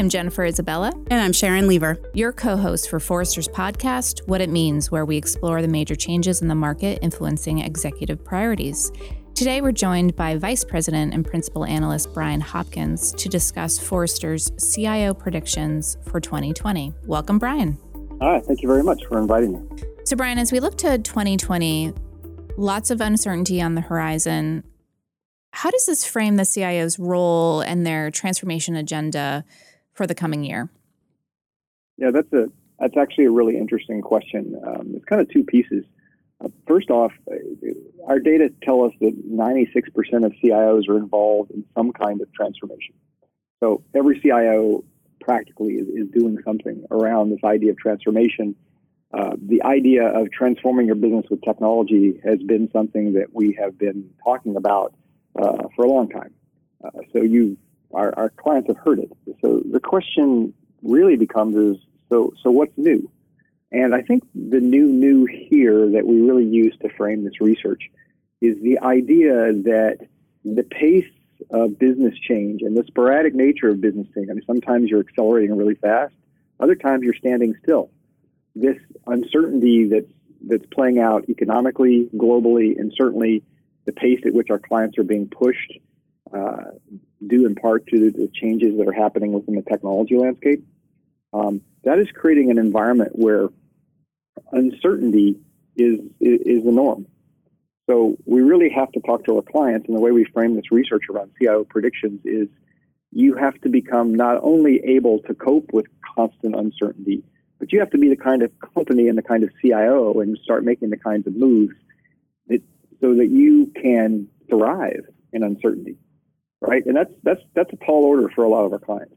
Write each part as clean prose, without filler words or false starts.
I'm Jennifer Isabella. And I'm Sharon Lever, your co-host for Forrester's podcast, What It Means, where we explore the major changes in the market influencing executive priorities. Today, we're joined by Vice President and Principal Analyst Brian Hopkins to discuss Forrester's CIO predictions for 2020. Welcome, Brian. Hi, thank you very much for inviting me. So, Brian, as we look to 2020, lots of uncertainty on the horizon. How does this frame the CIO's role and their transformation agenda for the coming year? Yeah, that's actually a really interesting question. It's kind of two pieces. First off, our data tell us that 96% of CIOs are involved in some kind of transformation. So every CIO practically is doing something around this idea of transformation. The idea of transforming your business with technology has been something that we have been talking about for a long time. So our clients have heard it. So the question really becomes is, so what's new? And I think the new here that we really use to frame this research is the idea that the pace of business change and the sporadic nature of business change, I mean, sometimes you're accelerating really fast, other times you're standing still. This uncertainty that's playing out economically, globally, and certainly the pace at which our clients are being pushed, due in part to the changes that are happening within the technology landscape, that is creating an environment where uncertainty is the norm. So we really have to talk to our clients, and the way we frame this research around CIO predictions is you have to become not only able to cope with constant uncertainty, but you have to be the kind of company and the kind of CIO and start making the kinds of moves so that you can thrive in uncertainty, right? And that's a tall order for a lot of our clients.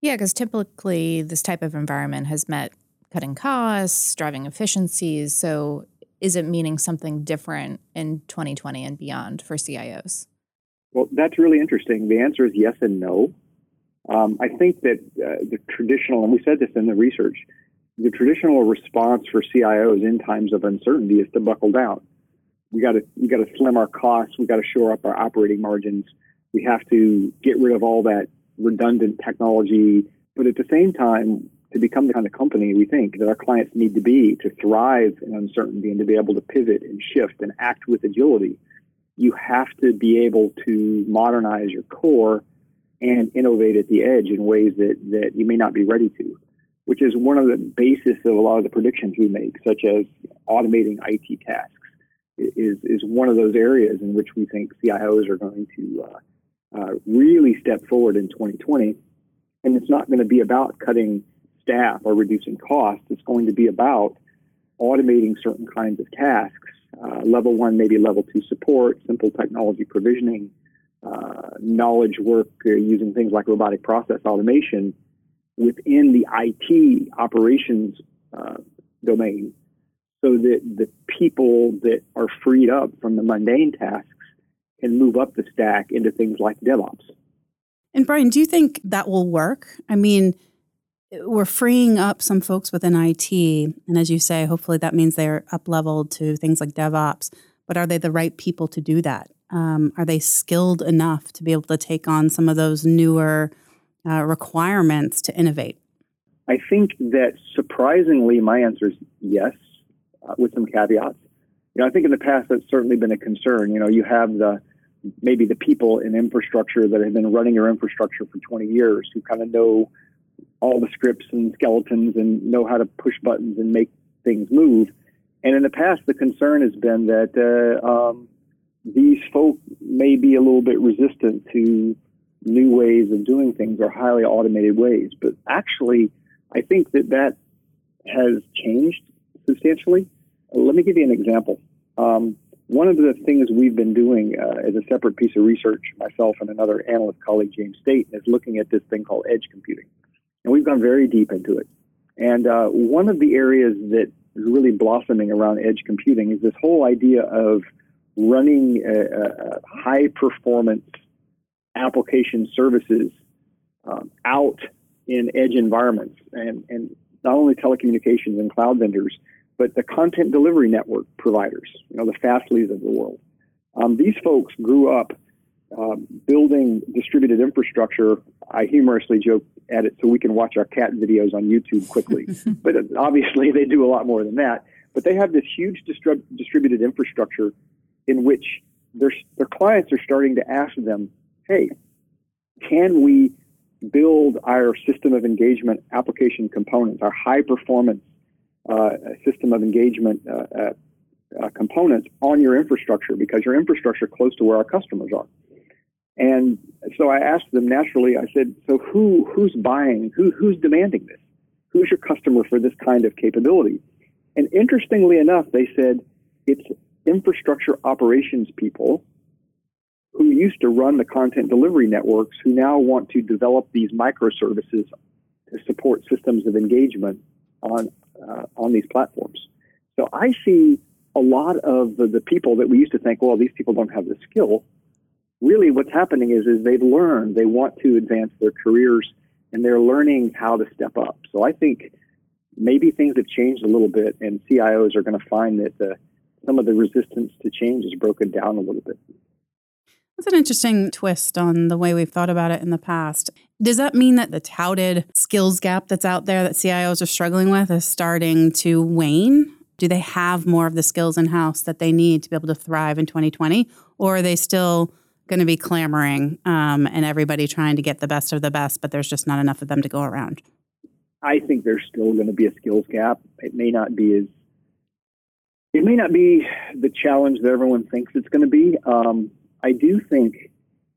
Yeah, because typically this type of environment has meant cutting costs, driving efficiencies. So is it meaning something different in 2020 and beyond for CIOs? Well, that's really interesting. The answer is yes and no. I think that the traditional, and we said this in the research, the traditional response for CIOs in times of uncertainty is to buckle down. We got to slim our costs. We got to shore up our operating margins. We have to get rid of all that redundant technology. But at the same time, to become the kind of company we think that our clients need to be to thrive in uncertainty and to be able to pivot and shift and act with agility, you have to be able to modernize your core and innovate at the edge in ways that you may not be ready to, which is one of the basis of a lot of the predictions we make, such as automating IT tasks. Is one of those areas in which we think CIOs are going to really step forward in 2020. And it's not going to be about cutting staff or reducing costs. It's going to be about automating certain kinds of tasks, level one, maybe level two support, simple technology provisioning, knowledge work using things like robotic process automation within the IT operations domain, so that the people that are freed up from the mundane tasks can move up the stack into things like DevOps. And Brian, do you think that will work? I mean, we're freeing up some folks within IT, and as you say, hopefully that means they're up-leveled to things like DevOps, but are they the right people to do that? Are they skilled enough to be able to take on some of those newer requirements to innovate? I think that surprisingly, my answer is yes. With some caveats. I think in the past that's certainly been a concern. You have maybe the people in infrastructure that have been running your infrastructure for 20 years who kind of know all the scripts and skeletons and know how to push buttons and make things move. And in the past, the concern has been that these folk may be a little bit resistant to new ways of doing things or highly automated ways. But actually, I think that has changed substantially. Let me give you an example. One of the things we've been doing as a separate piece of research, myself and another analyst colleague, James Staten, is looking at this thing called edge computing. And we've gone very deep into it. And one of the areas that is really blossoming around edge computing is this whole idea of running a high-performance application services out in edge environments and not only telecommunications and cloud vendors, but the content delivery network providers, the Fastly's of the world. These folks grew up building distributed infrastructure, I humorously joke at it so we can watch our cat videos on YouTube quickly. But obviously they do a lot more than that. But they have this huge distributed infrastructure in which their clients are starting to ask them, hey, can we build our system of engagement application components, our high-performance system of engagement components on your infrastructure, because your infrastructure is close to where our customers are. And so I asked them naturally, I said, so who's buying, who's demanding this? Who's your customer for this kind of capability? And interestingly enough, they said it's infrastructure operations people who used to run the content delivery networks who now want to develop these microservices to support systems of engagement on these platforms. So I see a lot of the people that we used to think, well, these people don't have the skill. Really what's happening is they've learned, they want to advance their careers, and they're learning how to step up. So I think maybe things have changed a little bit, and CIOs are going to find that some of the resistance to change is broken down a little bit. That's an interesting twist on the way we've thought about it in the past. Does that mean that the touted skills gap that's out there that CIOs are struggling with is starting to wane? Do they have more of the skills in-house that they need to be able to thrive in 2020? Or are they still going to be clamoring and everybody trying to get the best of the best, but there's just not enough of them to go around? I think there's still going to be a skills gap. It may not be the challenge that everyone thinks it's going to be. I do think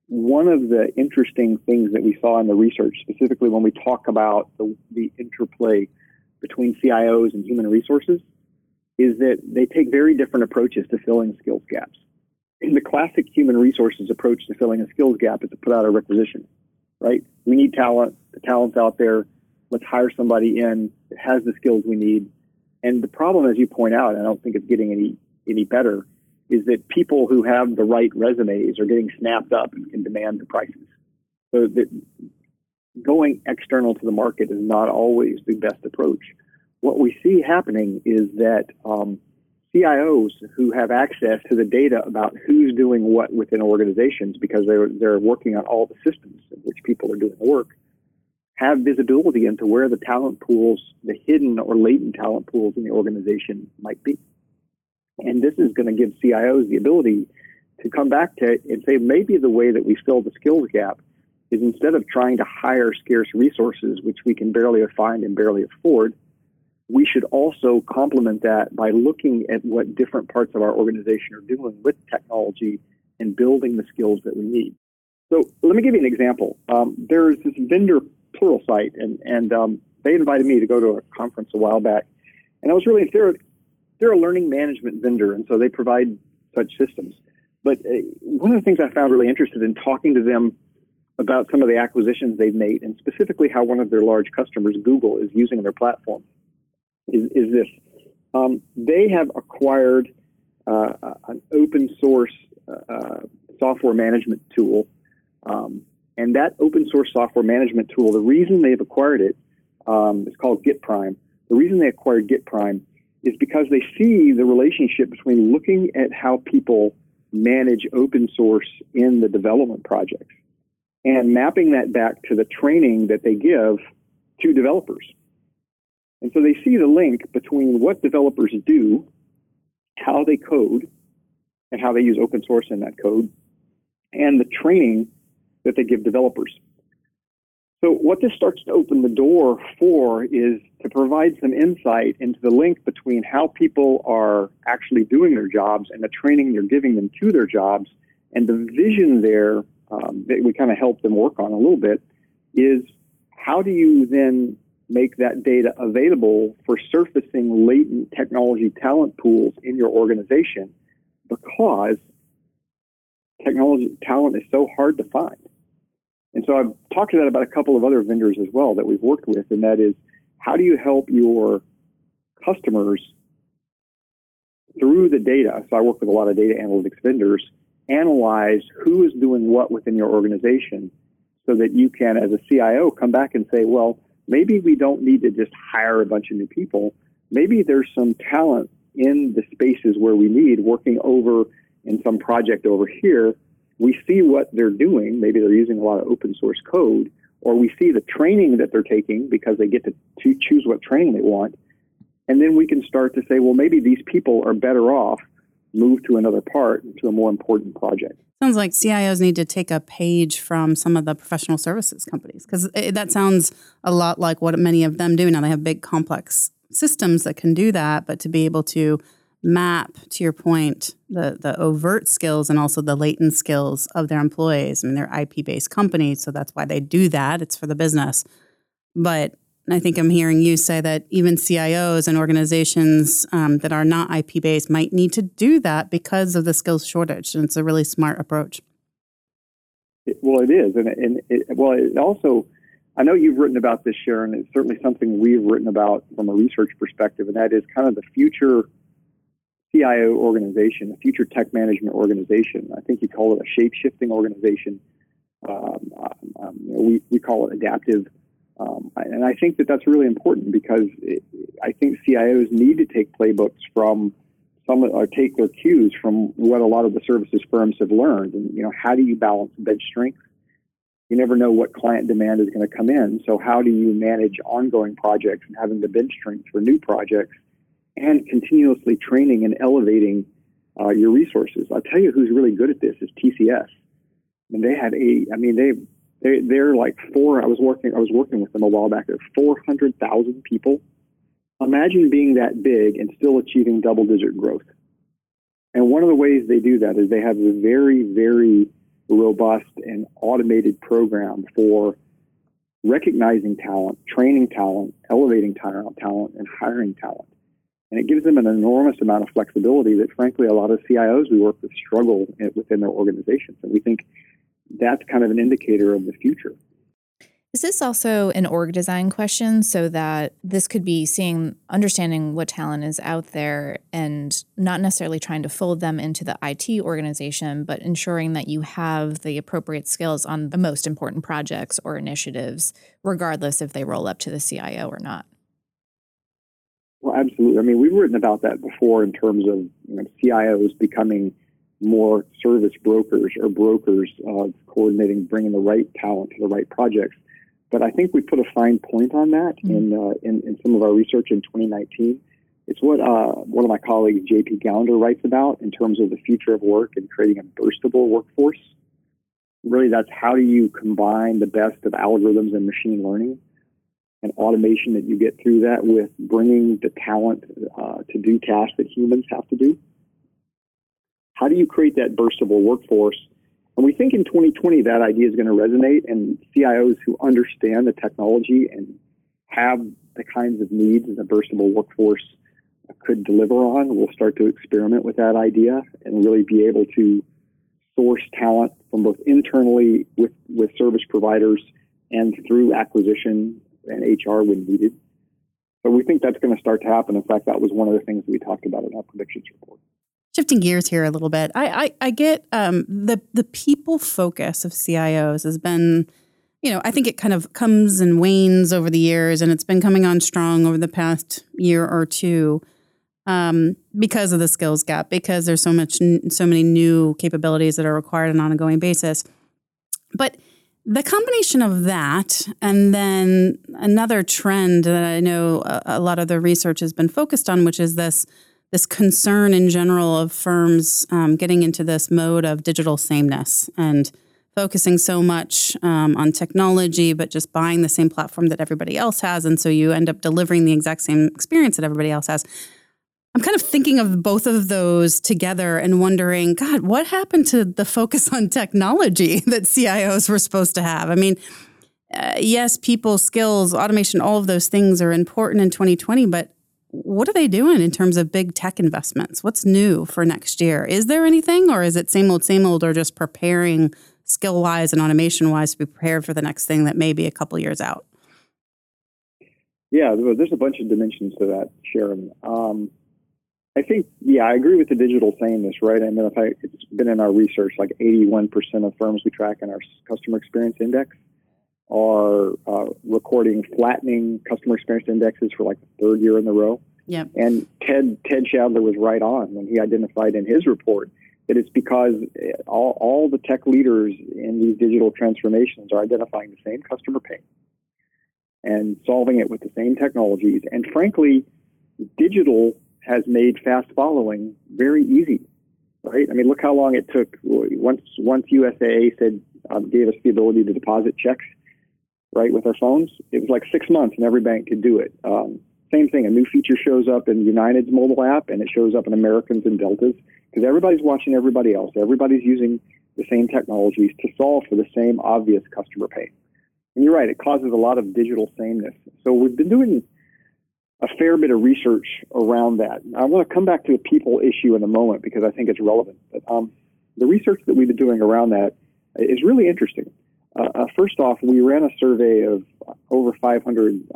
one of the interesting things that we saw in the research, specifically when we talk about the interplay between CIOs and human resources, is that they take very different approaches to filling skills gaps. And the classic human resources approach to filling a skills gap is to put out a requisition, right? We need talent. The talent's out there. Let's hire somebody in that has the skills we need. And the problem, as you point out, and I don't think it's getting any better, is that people who have the right resumes are getting snapped up and can demand the prices. So that going external to the market is not always the best approach. What we see happening is that CIOs who have access to the data about who's doing what within organizations, because they're working on all the systems in which people are doing work, have visibility into where the talent pools, the hidden or latent talent pools in the organization might be. And this is going to give CIOs the ability to come back to and say, maybe the way that we fill the skills gap is instead of trying to hire scarce resources, which we can barely find and barely afford, we should also complement that by looking at what different parts of our organization are doing with technology and building the skills that we need. So let me give you an example. There's this vendor Pluralsight, and they invited me to go to a conference a while back, and I was really, they're a learning management vendor, and so they provide such systems. But one of the things I found really interesting in talking to them about some of the acquisitions they've made, and specifically how one of their large customers, Google, is using their platform, is this. They have acquired an open source software management tool, and that open source software management tool, the reason they've acquired it, it's called Git Prime. The reason they acquired Git Prime is because they see the relationship between looking at how people manage open source in the development projects and mapping that back to the training that they give to developers. And so they see the link between what developers do, how they code, and how they use open source in that code, and the training that they give developers. So what this starts to open the door for is to provide some insight into the link between how people are actually doing their jobs and the training they're giving them to their jobs. And the vision there that we kind of help them work on a little bit is how do you then make that data available for surfacing latent technology talent pools in your organization, because technology talent is so hard to find. And so I've talked to that about a couple of other vendors as well that we've worked with, and that is, how do you help your customers through the data? So I work with a lot of data analytics vendors, analyze who is doing what within your organization so that you can, as a CIO, come back and say, well, maybe we don't need to just hire a bunch of new people. Maybe there's some talent in the spaces where we need working over in some project over here, we see what they're doing. Maybe they're using a lot of open source code, or we see the training that they're taking because they get to choose what training they want. And then we can start to say, well, maybe these people are better off move to another part, to a more important project. Sounds like CIOs need to take a page from some of the professional services companies, because that sounds a lot like what many of them do. Now they have big complex systems that can do that, but to be able to map, to your point, the overt skills and also the latent skills of their employees. I mean, they're IP-based companies, so that's why they do that. It's for the business. But I think I'm hearing you say that even CIOs and organizations that are not IP-based might need to do that because of the skills shortage, and it's a really smart approach. It is. And it also, I know you've written about this, Sharon. It's certainly something we've written about from a research perspective, and that is kind of the future CIO organization, the future tech management organization. I think you call it a shape-shifting organization. We call it adaptive. And I think that that's really important because I think CIOs need to take playbooks from some, or take their cues from what a lot of the services firms have learned. And, you know, how do you balance bench strength? You never know what client demand is going to come in. So how do you manage ongoing projects and having the bench strength for new projects and continuously training and elevating your resources? I'll tell you who's really good at this is TCS. And they had they're like four. I was working with them a while back. There are 400,000 people. Imagine being that big and still achieving double-digit growth. And one of the ways they do that is they have a very, very robust and automated program for recognizing talent, training talent, elevating talent, and hiring talent. And it gives them an enormous amount of flexibility that, frankly, a lot of CIOs we work with struggle within their organizations. And we think that's kind of an indicator of the future. Is this also an org design question, so that this could be understanding what talent is out there and not necessarily trying to fold them into the IT organization, but ensuring that you have the appropriate skills on the most important projects or initiatives, regardless if they roll up to the CIO or not? Well, absolutely. I mean, we've written about that before in terms of CIOs becoming more service brokers or brokers of coordinating, bringing the right talent to the right projects. But I think we put a fine point on that in some of our research in 2019. It's what one of my colleagues, JP Gownder, writes about in terms of the future of work and creating a burstable workforce. Really, that's how do you combine the best of algorithms and machine learning and automation that you get through that with bringing the talent to do tasks that humans have to do. How do you create that burstable workforce? And we think in 2020 that idea is going to resonate, and CIOs who understand the technology and have the kinds of needs that a burstable workforce could deliver on will start to experiment with that idea and really be able to source talent from both internally with service providers and through acquisition and HR when needed. But we think that's going to start to happen. In fact, that was one of the things we talked about in our predictions report. Shifting gears here a little bit, I get the people focus of CIOs has been, I think it kind of comes and wanes over the years, and it's been coming on strong over the past year or two because of the skills gap, because there's so many new capabilities that are required on an ongoing basis. But the combination of that and then another trend that I know a lot of the research has been focused on, which is this concern in general of firms getting into this mode of digital sameness and focusing so much on technology, but just buying the same platform that everybody else has. And so you end up delivering the exact same experience that everybody else has. I'm kind of thinking of both of those together and wondering, God, what happened to the focus on technology that CIOs were supposed to have? I mean, yes, people, skills, automation, all of those things are important in 2020, but what are they doing in terms of big tech investments? What's new for next year? Is there anything, or is it same old, or just preparing skill-wise and automation-wise to be prepared for the next thing that may be a couple years out? Yeah, there's a bunch of dimensions to that, Sharon. I think, I agree with the digital sameness, right? I mean, it's been in our research, like 81% of firms we track in our customer experience index are recording flattening customer experience indexes for like the third year in a row. Yeah. And Ted Shadler was right on when he identified in his report that it's because all the tech leaders in these digital transformations are identifying the same customer pain and solving it with the same technologies. And frankly, digital has made fast following very easy, right? I mean, look how long it took. Once USAA said gave us the ability to deposit checks, right, with our phones, it was like 6 months and every bank could do it. Same thing, a new feature shows up in United's mobile app and it shows up in Americans and Delta's because everybody's watching everybody else. Everybody's using the same technologies to solve for the same obvious customer pain. And you're right, it causes a lot of digital sameness. So we've been doing a fair bit of research around that. I want to come back to the people issue in a moment because I think it's relevant. But the research that we've been doing around that is really interesting. First off, we ran a survey of over 500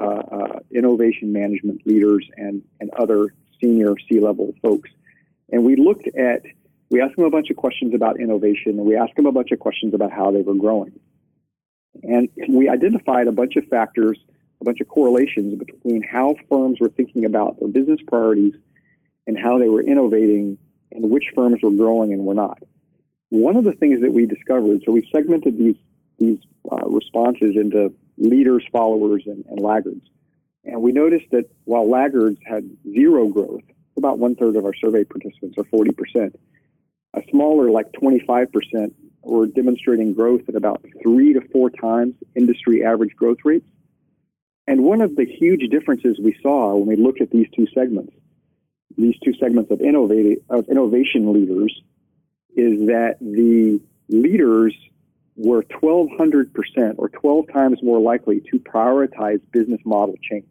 innovation management leaders and other senior C-level folks. And we asked them a bunch of questions about innovation, and we asked them a bunch of questions about how they were growing. And we identified a bunch of factors, a bunch of correlations between how firms were thinking about their business priorities and how they were innovating and which firms were growing and were not. One of the things that we discovered, so we segmented these responses into leaders, followers, and laggards. And we noticed that while laggards had zero growth, about one-third of our survey participants, or 40%, a smaller, like 25%, were demonstrating growth at about 3 to 4 times industry average growth rates. And one of the huge differences we saw when we looked at these two segments of innovation leaders, is that the leaders were 1,200% or 12 times more likely to prioritize business model change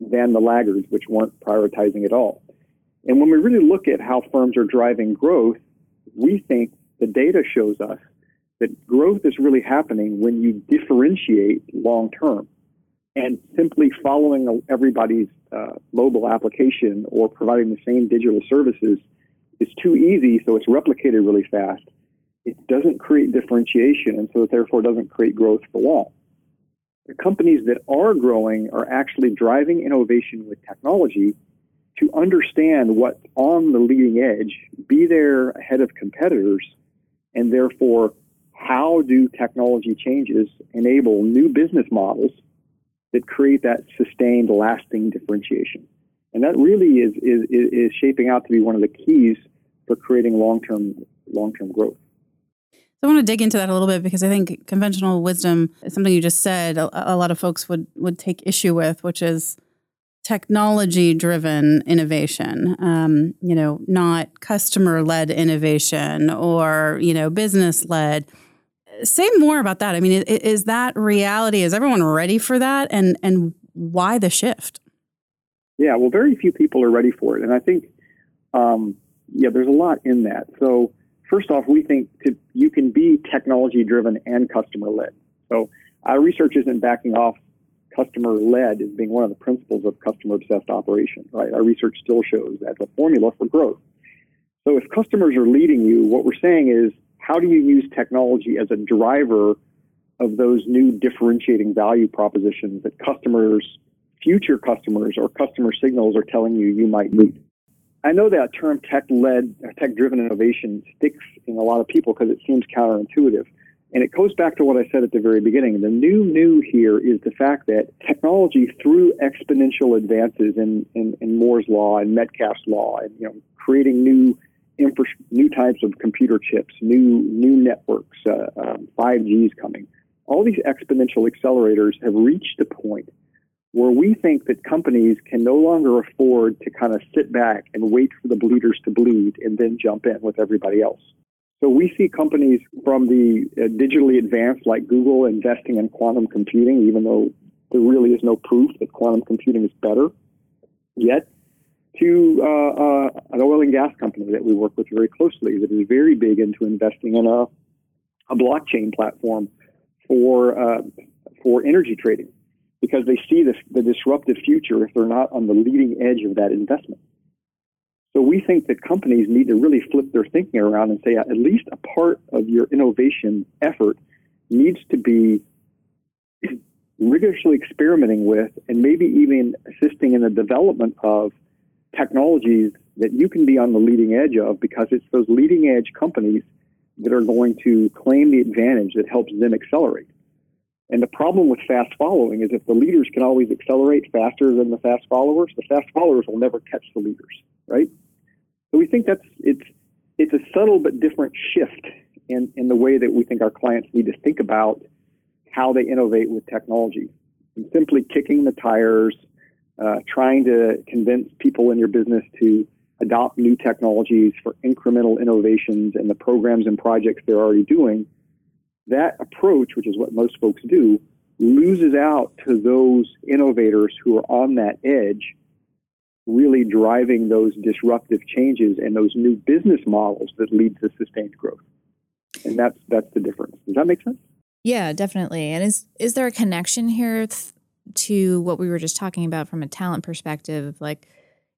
than the laggards, which weren't prioritizing at all. And when we really look at how firms are driving growth, we think the data shows us that growth is really happening when you differentiate long-term. And simply following everybody's mobile application or providing the same digital services is too easy, so it's replicated really fast. It doesn't create differentiation, and so it therefore doesn't create growth for long. The companies that are growing are actually driving innovation with technology to understand what's on the leading edge, be there ahead of competitors, and therefore how do technology changes enable new business models that create that sustained, lasting differentiation. And that really is shaping out to be one of the keys for creating long-term growth. I want to dig into that a little bit because I think conventional wisdom is something you just said a lot of folks would take issue with, which is technology-driven innovation, not customer-led innovation or, business-led. Say more about that. I mean, is that reality? Is everyone ready for that? And why the shift? Yeah, well, very few people are ready for it. And I think, there's a lot in that. So first off, we think you can be technology-driven and customer-led. So our research isn't backing off customer-led as being one of the principles of customer-obsessed operation, right? Our research still shows that's a formula for growth. So if customers are leading you, what we're saying is, how do you use technology as a driver of those new differentiating value propositions that future customers, or customer signals are telling you might need? I know that term tech-led, tech-driven innovation sticks in a lot of people because it seems counterintuitive. And it goes back to what I said at the very beginning. The new here is the fact that technology, through exponential advances in Moore's law and Metcalfe's law, and creating new types of computer chips, new networks, 5G is coming. All these exponential accelerators have reached a point where we think that companies can no longer afford to kind of sit back and wait for the bleeders to bleed and then jump in with everybody else. So we see companies from the digitally advanced, like Google, investing in quantum computing, even though there really is no proof that quantum computing is better yet, to an oil and gas company that we work with very closely that is very big into investing in a blockchain platform for energy trading, because they see the disruptive future if they're not on the leading edge of that investment. So we think that companies need to really flip their thinking around and say at least a part of your innovation effort needs to be rigorously experimenting with and maybe even assisting in the development of technologies that you can be on the leading edge of, because it's those leading edge companies that are going to claim the advantage that helps them accelerate. And the problem with fast following is if the leaders can always accelerate faster than the fast followers will never catch the leaders, right? So we think that's it's a subtle but different shift in the way that we think our clients need to think about how they innovate with technology. And simply kicking the tires, trying to convince people in your business to adopt new technologies for incremental innovations and the programs and projects they're already doing, that approach, which is what most folks do, loses out to those innovators who are on that edge, really driving those disruptive changes and those new business models that lead to sustained growth. And that's the difference. Does that make sense? Yeah, definitely. And is there a connection here to what we were just talking about from a talent perspective? Like,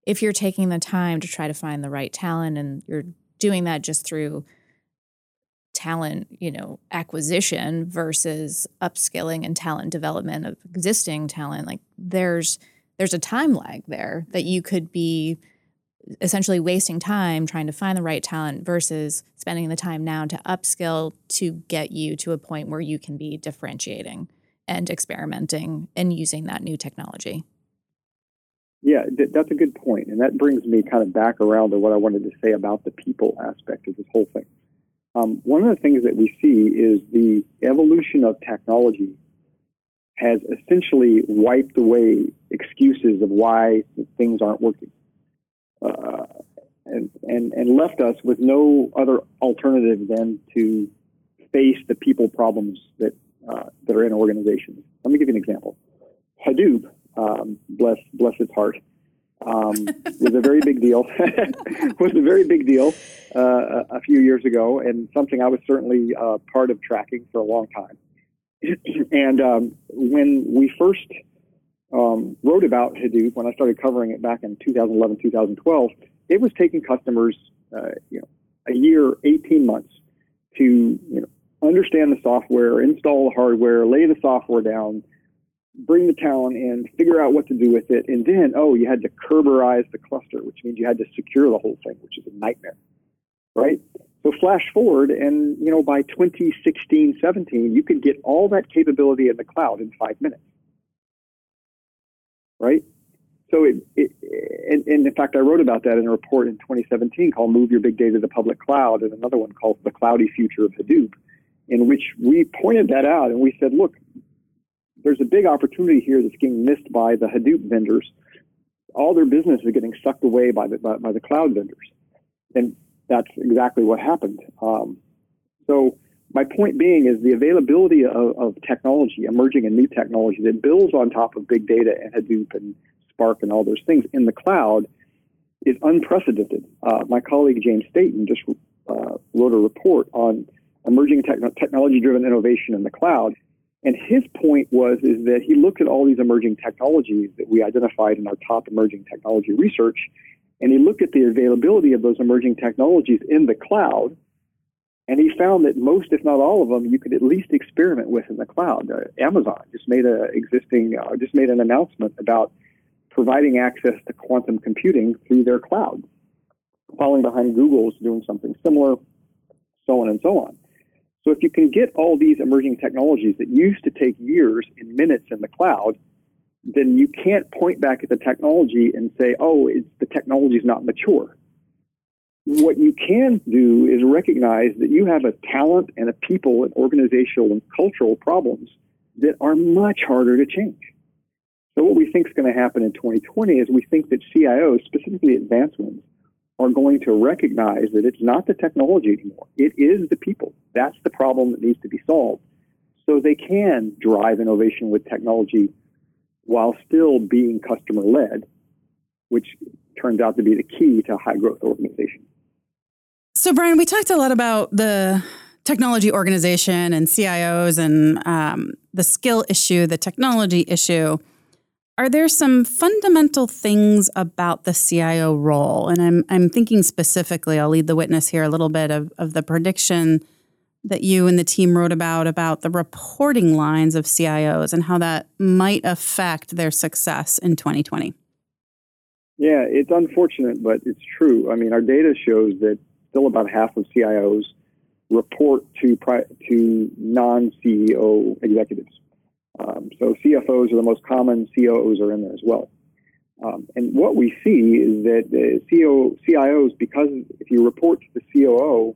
if you're taking the time to try to find the right talent and you're doing that just through talent, you know, acquisition versus upskilling and talent development of existing talent, like there's a time lag there that you could be essentially wasting time trying to find the right talent versus spending the time now to upskill to get you to a point where you can be differentiating and experimenting and using that new technology. Yeah, that's a good point. And that brings me kind of back around to what I wanted to say about the people aspect of this whole thing. One of the things that we see is the evolution of technology has essentially wiped away excuses of why things aren't working, and left us with no other alternative than to face the people problems that are in organizations. Let me give you an example. Hadoop, bless its heart, was a very big deal. A few years ago, and something I was certainly part of tracking for a long time. And when we first wrote about Hadoop, when I started covering it back in 2011, 2012, it was taking customers, a year, 18 months to, understand the software, install the hardware, lay the software down, bring the talent in, figure out what to do with it. And then, you had to Kerberize the cluster, which means you had to secure the whole thing, which is a nightmare, right? So flash forward and, by 2016, 17, you could get all that capability in the cloud in 5 minutes, right? So and in fact, I wrote about that in a report in 2017 called Move Your Big Data to the Public Cloud, and another one called The Cloudy Future of Hadoop, in which we pointed that out and we said, look, there's a big opportunity here that's getting missed by the Hadoop vendors. All their business is getting sucked away by the cloud vendors. And that's exactly what happened. So my point being is the availability of technology, emerging and new technology that builds on top of big data and Hadoop and Spark and all those things in the cloud is unprecedented. My colleague James Staten just wrote a report on emerging technology-driven innovation in the cloud. And his point is that he looked at all these emerging technologies that we identified in our top emerging technology research, and he looked at the availability of those emerging technologies in the cloud, and he found that most, if not all of them, you could at least experiment with in the cloud. Amazon just made an announcement about providing access to quantum computing through their cloud, following behind Google is doing something similar, so on and so on. So if you can get all these emerging technologies that used to take years and minutes in the cloud, then you can't point back at the technology and say, the technology's not mature. What you can do is recognize that you have a talent and a people and organizational and cultural problems that are much harder to change. So what we think is going to happen in 2020 is we think that CIOs, specifically advanced ones, are going to recognize that it's not the technology anymore. It is the people. That's the problem that needs to be solved. So they can drive innovation with technology while still being customer-led, which turns out to be the key to a high-growth organization. So, Brian, we talked a lot about the technology organization and CIOs and the skill issue, the technology issue. Are there some fundamental things about the CIO role? And I'm thinking specifically, I'll lead the witness here a little bit, of the prediction that you and the team wrote about the reporting lines of CIOs and how that might affect their success in 2020. Yeah, it's unfortunate, but it's true. I mean, our data shows that still about half of CIOs report to non-CEO executives. So CFOs are the most common. COOs are in there as well. And what we see is that the CIOs, because if you report to the COO,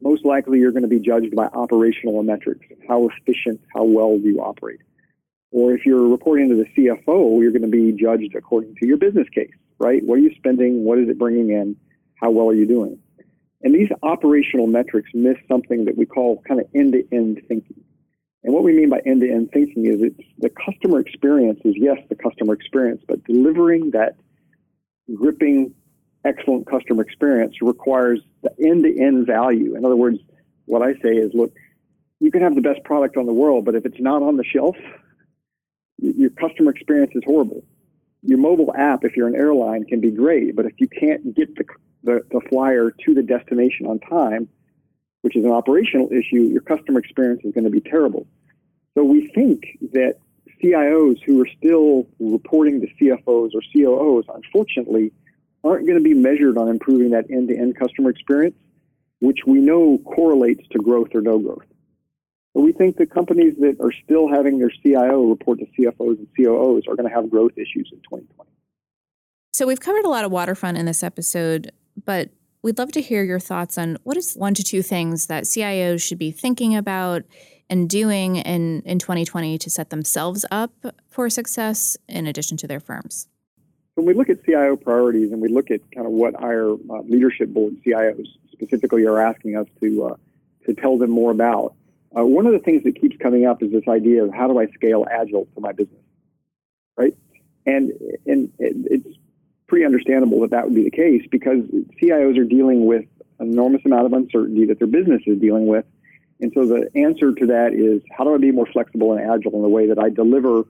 most likely you're going to be judged by operational metrics, how efficient, how well do you operate. Or if you're reporting to the CFO, you're going to be judged according to your business case, right? What are you spending? What is it bringing in? How well are you doing? And these operational metrics miss something that we call kind of end-to-end thinking. And what we mean by end-to-end thinking is it's the customer experience is, yes, the customer experience, but delivering that gripping, excellent customer experience requires the end-to-end value. In other words, what I say is, look, you can have the best product on the world, but if it's not on the shelf, your customer experience is horrible. Your mobile app, if you're an airline, can be great, but if you can't get the flyer to the destination on time, which is an operational issue, your customer experience is going to be terrible. So we think that CIOs who are still reporting to CFOs or COOs, unfortunately, aren't going to be measured on improving that end-to-end customer experience, which we know correlates to growth or no growth. But we think the companies that are still having their CIO report to CFOs and COOs are going to have growth issues in 2020. So we've covered a lot of waterfront in this episode, but we'd love to hear your thoughts on what is 1 to 2 things that CIOs should be thinking about and doing in 2020 to set themselves up for success in addition to their firms. When we look at CIO priorities and we look at kind of what our leadership board CIOs specifically are asking us to tell them more about, one of the things that keeps coming up is this idea of how do I scale agile to my business, right? And it's pretty understandable that that would be the case because CIOs are dealing with an enormous amount of uncertainty that their business is dealing with. And so the answer to that is, how do I be more flexible and agile in the way that I deliver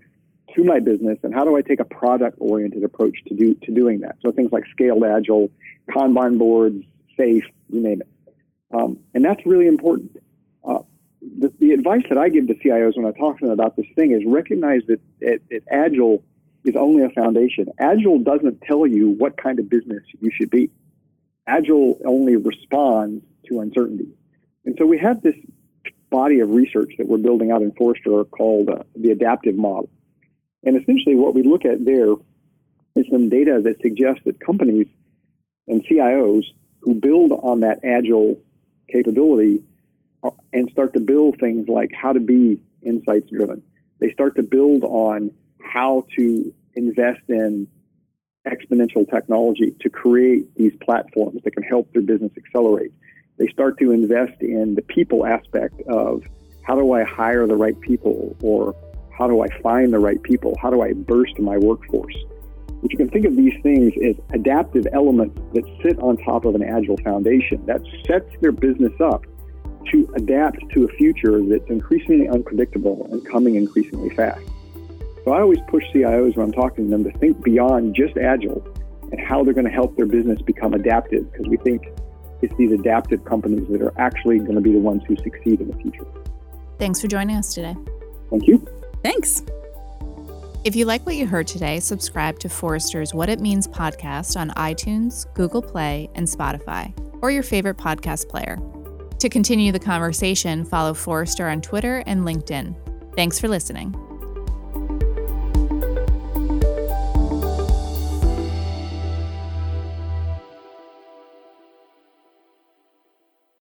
to my business, and how do I take a product-oriented approach to doing that? So things like scaled agile, Kanban boards, SAFe, you name it. And that's really important. The advice that I give to CIOs when I talk to them about this thing is recognize that agile is only a foundation. Agile doesn't tell you what kind of business you should be. Agile only responds to uncertainty. And so we have this body of research that we're building out in Forrester called the adaptive model. And essentially what we look at there is some data that suggests that companies and CIOs who build on that agile capability and start to build things like how to be insights driven. They start to build on how to invest in exponential technology to create these platforms that can help their business accelerate. They start to invest in the people aspect of how do I hire the right people, or how do I find the right people? How do I burst my workforce? But you can think of these things as adaptive elements that sit on top of an agile foundation that sets their business up to adapt to a future that's increasingly unpredictable and coming increasingly fast. So I always push CIOs when I'm talking to them to think beyond just agile and how they're going to help their business become adaptive, because we think it's these adaptive companies that are actually going to be the ones who succeed in the future. Thanks for joining us today. Thank you. Thanks. If you like what you heard today, subscribe to Forrester's What It Means podcast on iTunes, Google Play, and Spotify, or your favorite podcast player. To continue the conversation, follow Forrester on Twitter and LinkedIn. Thanks for listening.